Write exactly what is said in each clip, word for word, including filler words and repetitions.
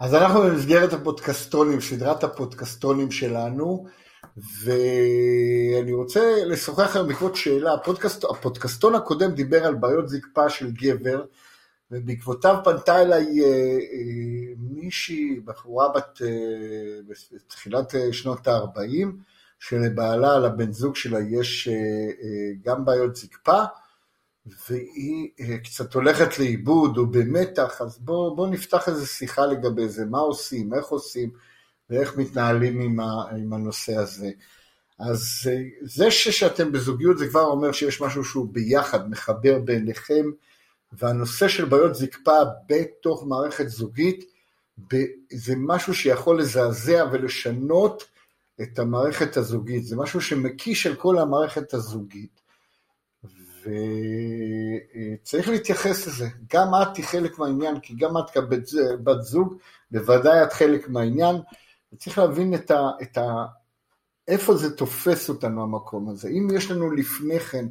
אז אנחנו במסגרת הפודקאסטונים, סדרת הפודקאסטונים שלנו, ואני רוצה לשוחח על בעקבות שאלה. הפודקאסט, הפודקאסטון הקודם דיבר על בעיות זקפה של גבר, ובעקבותיו פנתה אליי אה, אה, מישהי, בחורה בת אה, בתחילת שנות ה-ארבעים, שלבעלה, לבן זוג שלה, יש אה, אה, גם בעיות זקפה, והיא קצת הולכת לאיבוד או במתח, אז בוא, בוא נפתח איזו שיחה לגבי זה, מה עושים, איך עושים, ואיך מתנהלים עם, ה, עם הנושא הזה. אז זה שאתם בזוגיות, זה כבר אומר שיש משהו שהוא ביחד, מחבר ביניכם, והנושא של בעיות זקפה בתוך מערכת זוגית, זה משהו שיכול לזעזע ולשנות את המערכת הזוגית, זה משהו שמקיש על כל המערכת הזוגית. וצריך להתייחס לזה, גם את היא חלק מהעניין, כי גם את כבת זוג, בוודאי את חלק מהעניין, וצריך להבין את ה, את ה, איפה זה תופס אותנו המקום הזה. אם יש לנו לפני כן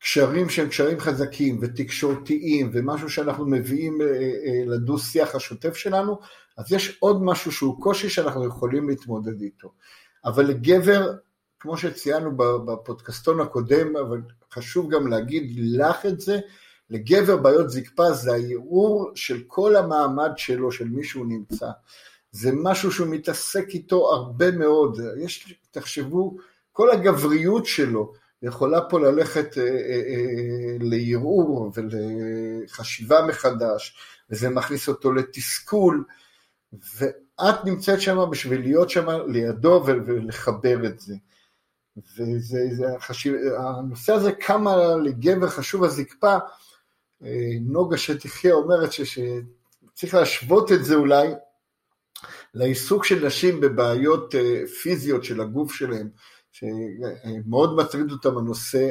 קשרים שהם קשרים חזקים ותקשורתיים, ומשהו שאנחנו מביאים לדו שיח השוטף שלנו, אז יש עוד משהו שהוא קושי שאנחנו יכולים להתמודד איתו. אבל לגבר, כמו שציינו בפודקאסטון הקודם, אבל חשוב גם להגיד לך את זה, לגבר בעיות זקפה זה העירור של כל המעמד שלו, של מי שהוא נמצא. זה משהו שהוא מתעסק איתו הרבה מאוד. יש, תחשבו, כל הגבריות שלו יכולה פה ללכת אה, אה, לעירור ולחשיבה מחדש, וזה מכניס אותו לתסכול, ואת נמצאת שם בשביל להיות שם לידו ולחבר את זה. וזה, זה החשיב, הנושא הזה כמה לגבר חשוב הזקפה, נוגה שתחיה אומרת שצריך להשוות את זה אולי לעיסוק של נשים בבעיות פיזיות של הגוף שלהם, שמאוד מטריד אותם הנושא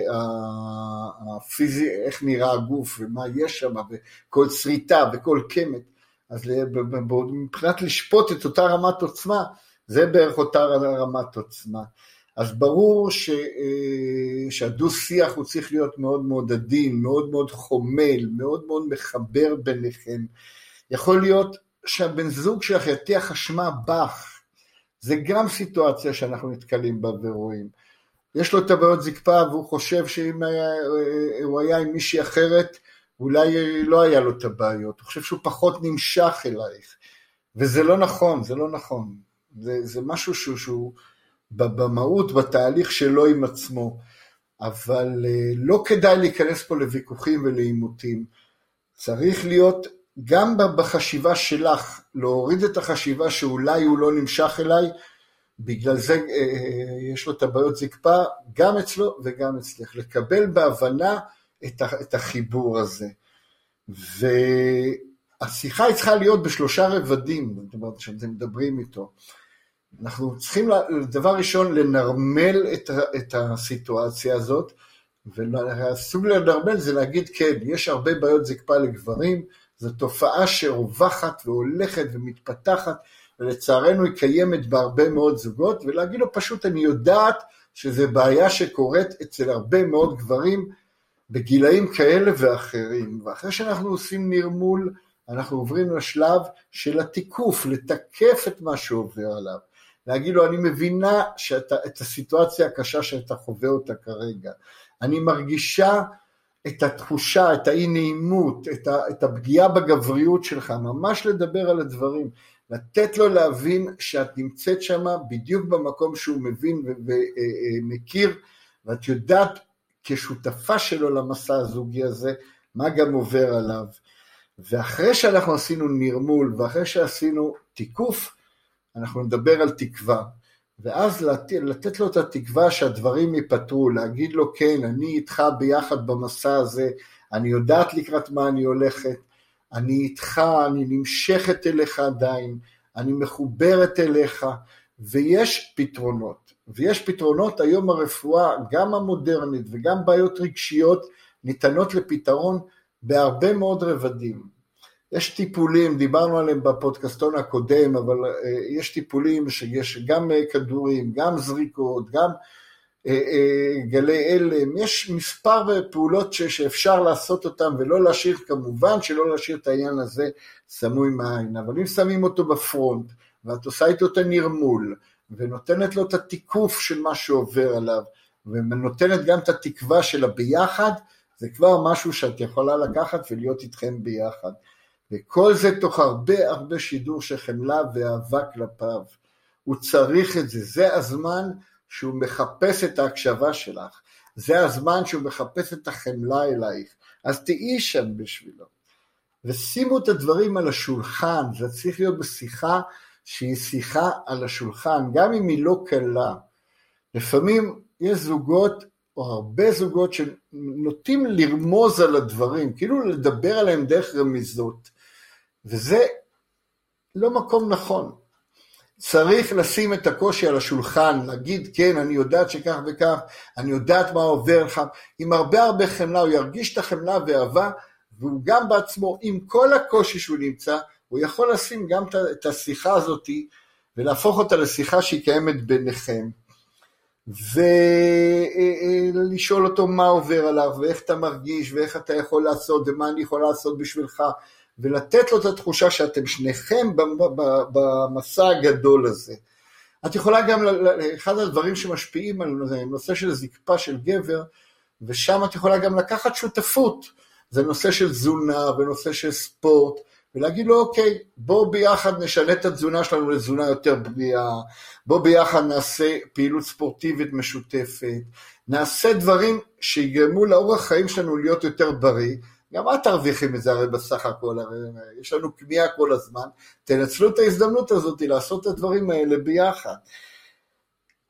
הפיזי, איך נראה הגוף ומה יש שם, וכל שריטה וכל כמת, אז מבחינת לשפוט את אותה רמת עוצמה, זה בערך אותה רמת עוצמה. אז ברור ש, שהדו-שיח הוא צריך להיות מאוד מאוד עדין, מאוד מאוד חומל, מאוד מאוד מחבר ביניכם. יכול להיות שהבן זוג שלך יתיח אשמה בך, זה גם סיטואציה שאנחנו נתקלים בה ורואים. יש לו את הבעיות זקפה והוא חושב שאם היה, הוא היה עם מישהי אחרת, אולי לא היה לו את הבעיות, הוא חושב שהוא פחות נמשך אלייך, וזה לא נכון, זה לא נכון, זה, זה משהו שהוא, שהוא במהות, בתהליך שלו עם עצמו, אבל לא כדאי להיכנס פה לוויכוחים ולעימותים, צריך להיות גם בחשיבה שלך, להוריד את החשיבה שאולי הוא לא נמשך אליי, בגלל זה יש לו את הבעיות זקפה, גם אצלו וגם אצלך, לקבל בהבנה את החיבור הזה, והשיחה היא צריכה להיות בשלושה רבדים, שאתם מדברים איתו, אנחנו צריכים לדבר ראשון לנרמל את, את הסיטואציה הזאת, והסוג לנרמל זה להגיד כן, יש הרבה בעיות זקפה לגברים, זו תופעה שרווחת והולכת ומתפתחת, ולצערנו היא קיימת בהרבה מאוד זוגות, ולהגיד לו פשוט אני יודעת שזה בעיה שקורית אצל הרבה מאוד גברים, בגילאים כאלה ואחרים, ואחרי שאנחנו עושים נרמול, אנחנו עוברים לשלב של התיקוף, לתקף את מה שעובר עליו, להגיד לו, אני מבינה שאתה, את הסיטואציה הקשה שאתה חווה אותה כרגע, אני מרגישה את התחושה, את האי-נעימות, את, ה, את הפגיעה בגבריות שלך, ממש לדבר על הדברים, לתת לו להבין שאת נמצאת שם בדיוק במקום שהוא מבין ומכיר, ואת יודעת כשותפה שלו למסע הזוגי הזה, מה גם עובר עליו. ואחרי שאנחנו עשינו נרמול, ואחרי שעשינו תיקוף, אנחנו נדבר על תקווה, ואז לתת לו את התקווה שהדברים ייפטרו, להגיד לו כן, אני איתך ביחד במסע הזה, אני יודעת לקראת מה אני הולכת, אני איתך, אני נמשכת אליך עדיין, אני מחוברת אליך, ויש פתרונות, ויש פתרונות. היום הרפואה, גם המודרנית וגם בעיות רגשיות, ניתנות לפתרון בהרבה מאוד רבדים. יש טיפולים, דיברנו עליהם בפודקאסטון הקודם, אבל יש טיפולים שיש גם כדורים, גם זריקות, גם גלי אלם, יש מספר פעולות שאפשר לעשות אותן, ולא להשאיר, כמובן שלא להשאיר את העניין הזה סמוי מהעין, אבל אם שמים אותו בפרונט, ואת עושה איתו את הנרמול, ונותנת לו את התיקוף של מה שעובר עליו, ונותנת גם את התקווה של הביחד, זה כבר משהו שאת יכולה לקחת ולהיות איתכם ביחד. וכל זה תוך הרבה הרבה שידור שחמלה ואהבה כלפיו. הוא צריך את זה, זה הזמן שהוא מחפש את ההקשבה שלך, זה הזמן שהוא מחפש את החמלה אלייך, אז תהיי שם בשבילו. ושימו את הדברים על השולחן, זה צריך להיות בשיחה שהיא שיחה על השולחן, גם אם היא לא קלה. לפעמים יש זוגות, או הרבה זוגות שנוטים לרמוז על הדברים, כאילו לדבר עליהם דרך רמיזות, וזה לא מקום נכון. צריך לשים את הקושי על השולחן, להגיד כן, אני יודעת שכך וכך, אני יודעת מה עובר לך, עם הרבה הרבה חמלה, הוא ירגיש את החמלה ואהבה, והוא גם בעצמו, עם כל הקושי שהוא נמצא, הוא יכול לשים גם את השיחה הזאת, ולהפוך אותה לשיחה שהיא קיימת ביניכם, ולשאול אותו מה עובר עליו, ואיך אתה מרגיש, ואיך אתה יכול לעשות, ומה אני יכול לעשות בשבילך, ולתת לו את התחושה שאתם שניכם במסע הגדול הזה. את יכולה גם, אחד הדברים שמשפיעים על נושא של זקפה של גבר, ושם את יכולה גם לקחת שותפות, זה נושא של תזונה, ונושא של ספורט, ולהגיד לו, אוקיי, בוא ביחד נשנה את התזונה שלנו לתזונה יותר בריאה, בוא ביחד נעשה פעילות ספורטיבית משותפת, נעשה דברים שיגרמו לאורח חיים שלנו להיות יותר בריא, גם את תרוויחי מזה הרי בסך הכל, הרי יש לנו קמייה כל הזמן, תנצלו את ההזדמנות הזאת לעשות את הדברים האלה ביחד.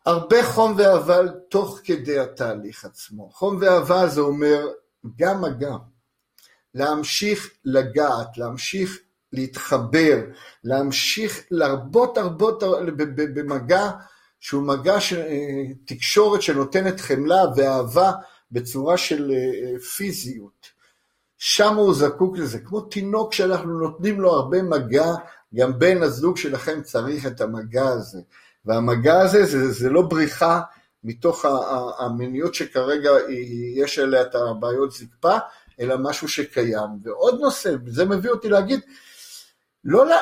הרבה חום ואהבה תוך כדי התהליך עצמו. חום ואהבה זה אומר גם אגב, להמשיך לגעת, להמשיך להתחבר, להמשיך להרבות הרבות במגע, שהוא מגע תקשורת שנותנת חמלה ואהבה בצורה של פיזיות. שם הוא זקוק לזה, כמו תינוק שאנחנו נותנים לו הרבה מגע, גם בן הזוג שלכם צריך את המגע הזה, והמגע הזה זה, זה לא בריחה מתוך המיניות שכרגע יש עליה את הבעיות זקפה, אלא משהו שקיים. ועוד נושא, זה מביא אותי להגיד, לא לה,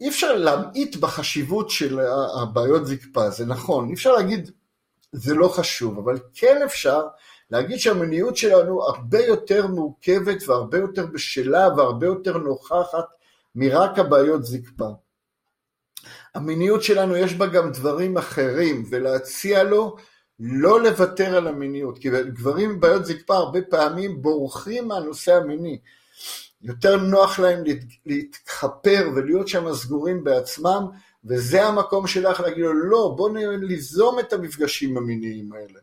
אי אפשר להמעיט בחשיבות של הבעיות זקפה, זה נכון, אי אפשר להגיד, זה לא חשוב, אבל כן אפשר להגיד שהמיניות שלנו הרבה יותר מורכבת, והרבה יותר בשלה, והרבה יותר נוכחת, מרק הבעיות זקפה. המיניות שלנו יש בה גם דברים אחרים, ולהציע לו לא לוותר על המיניות, כי גברים עם בעיות זקפה הרבה פעמים בורחים מהנושא המיני. יותר נוח להם להתחפר ולהיות שם סגורים בעצמם, וזה המקום שלך להגיד לו, לא, בוא נליזום את המפגשים המיניים האלה.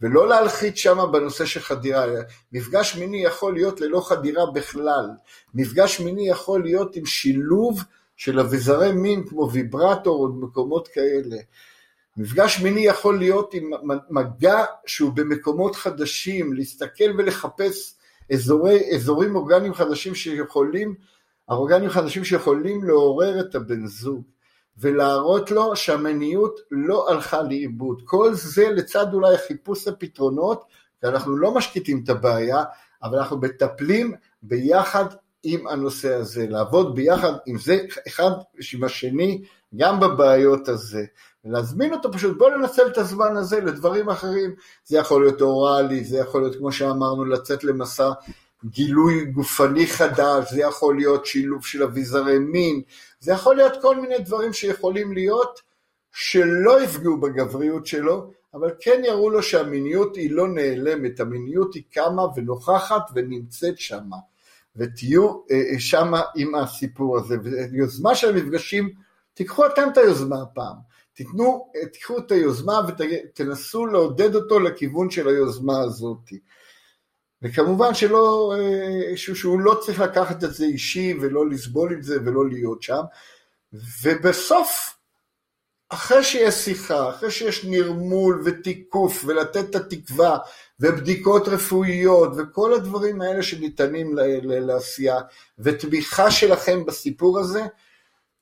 ולא להלחית שם בנושא של חדירה. מפגש מיני יכול להיות ללא חדירה בכלל. מפגש מיני יכול להיות עם שילוב של אביזרי מין, כמו ויברטור או מקומות כאלה. מפגש מיני יכול להיות עם מגע שהוא במקומות חדשים, להסתכל ולחפש אזורי, אזורים אורגניים חדשים שיכולים, אורגניים חדשים שיכולים לעורר את הבן זוג. ולהראות לו שהמיניות לא הלכה לאיבוד. כל זה לצד אולי חיפוש הפתרונות, כי אנחנו לא משקיטים את הבעיה, אבל אנחנו מטפלים ביחד עם הנושא הזה, לעבוד ביחד עם זה אחד עם השני, גם בבעיות הזה. ולהזמין אותו פשוט, בואו לנצל את הזמן הזה לדברים אחרים, זה יכול להיות אוראלי, זה יכול להיות כמו שאמרנו, לצאת למסע גילוי גופני חדש, זה יכול להיות שילוב של אביזרי מין, זה יכול להיות כל מיני דברים שיכולים להיות, שלא יפגעו בגבריות שלו, אבל כן יראו לו שהמיניות היא לא נעלמת, המיניות היא קמה ונוכחת ונמצאת שם, ותהיו שם עם הסיפור הזה, ויוזמה של המפגשים, תיקחו אתם את היוזמה הפעם, תתנו, תיקחו את היוזמה ותנסו לעודד אותו לכיוון של היוזמה הזאת, וכמובן שלא, שהוא לא צריך לקחת את זה אישי, ולא לסבול את זה, ולא להיות שם, ובסוף, אחרי שיש שיחה, אחרי שיש נרמול ותיקוף, ולתת את התקווה, ובדיקות רפואיות, וכל הדברים האלה שניתנים לעשייה, ותמיכה שלכם בסיפור הזה,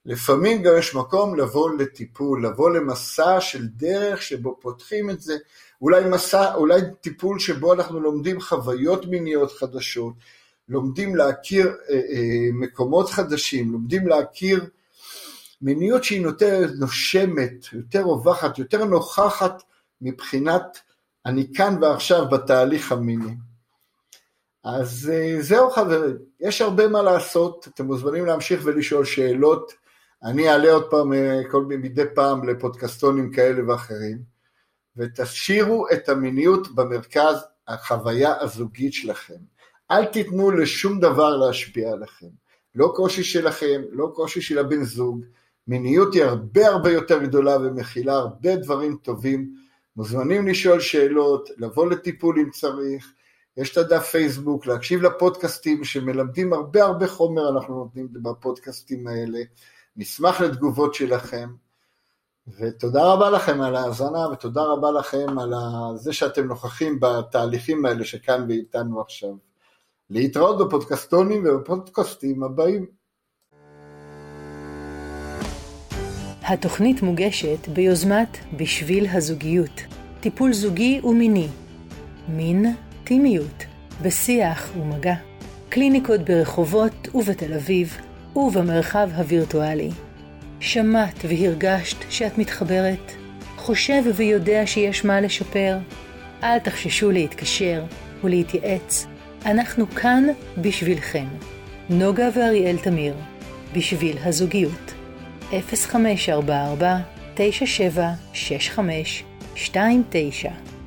לפעמים גם יש מקום לבוא לטיפול, לבוא למסע של דרך שבו פותחים את זה, אולי מסע, אולי טיפול שבו אנחנו לומדים חוויות מיניות חדשות, לומדים להכיר אה, אה, מקומות חדשים, לומדים להכיר מיניות שהיא יותר נושמת, יותר רווחת, יותר נוכחת מבחינת אני כאן ועכשיו בתהליך המיני. אז אה, זהו חברים, יש הרבה מה לעשות, אתם מוזמנים להמשיך ולשאול שאלות, אני אעלה עוד פעם, כל מדי פעם לפודקאסטונים כאלה ואחרים, ותשאירו את המיניות במרכז החוויה הזוגית שלכם. אל תיתנו לשום דבר להשפיע עליכם. לא קושי שלכם, לא קושי של הבן זוג. מיניות היא הרבה הרבה יותר גדולה ומכילה הרבה דברים טובים. מוזמנים לשאול שאלות, לבוא לטיפול אם צריך. יש את הדף פייסבוק, להקשיב לפודקאסטים שמלמדים הרבה הרבה חומר אנחנו נותנים בפודקאסטים האלה. נשמח לתגובות שלכם. ותודה רבה לכם על ההאזנה, ותודה רבה לכם על זה שאתם נוכחים בתהליכים האלה שכאן ואיתנו עכשיו. להתראות בפודקאסטונים ובפודקאסטים הבאים. התוכנית מוגשת ביוזמת בשביל הזוגיות, טיפול זוגי ומיני, מין, טימיות, בשיח ומגע, קליניקות ברחובות ובתל אביב ובמרחב הווירטואלי. שמעת והרגשת שאת מתחברת? חושב ויודע שיש מה לשפר? אל תחששו להתקשר ולהתייעץ. אנחנו כאן בשבילכם. נוגה ואריאל תמיר, בשביל הזוגיות. אפס חמש ארבע ארבע תשע שבע שש חמש שתיים תשע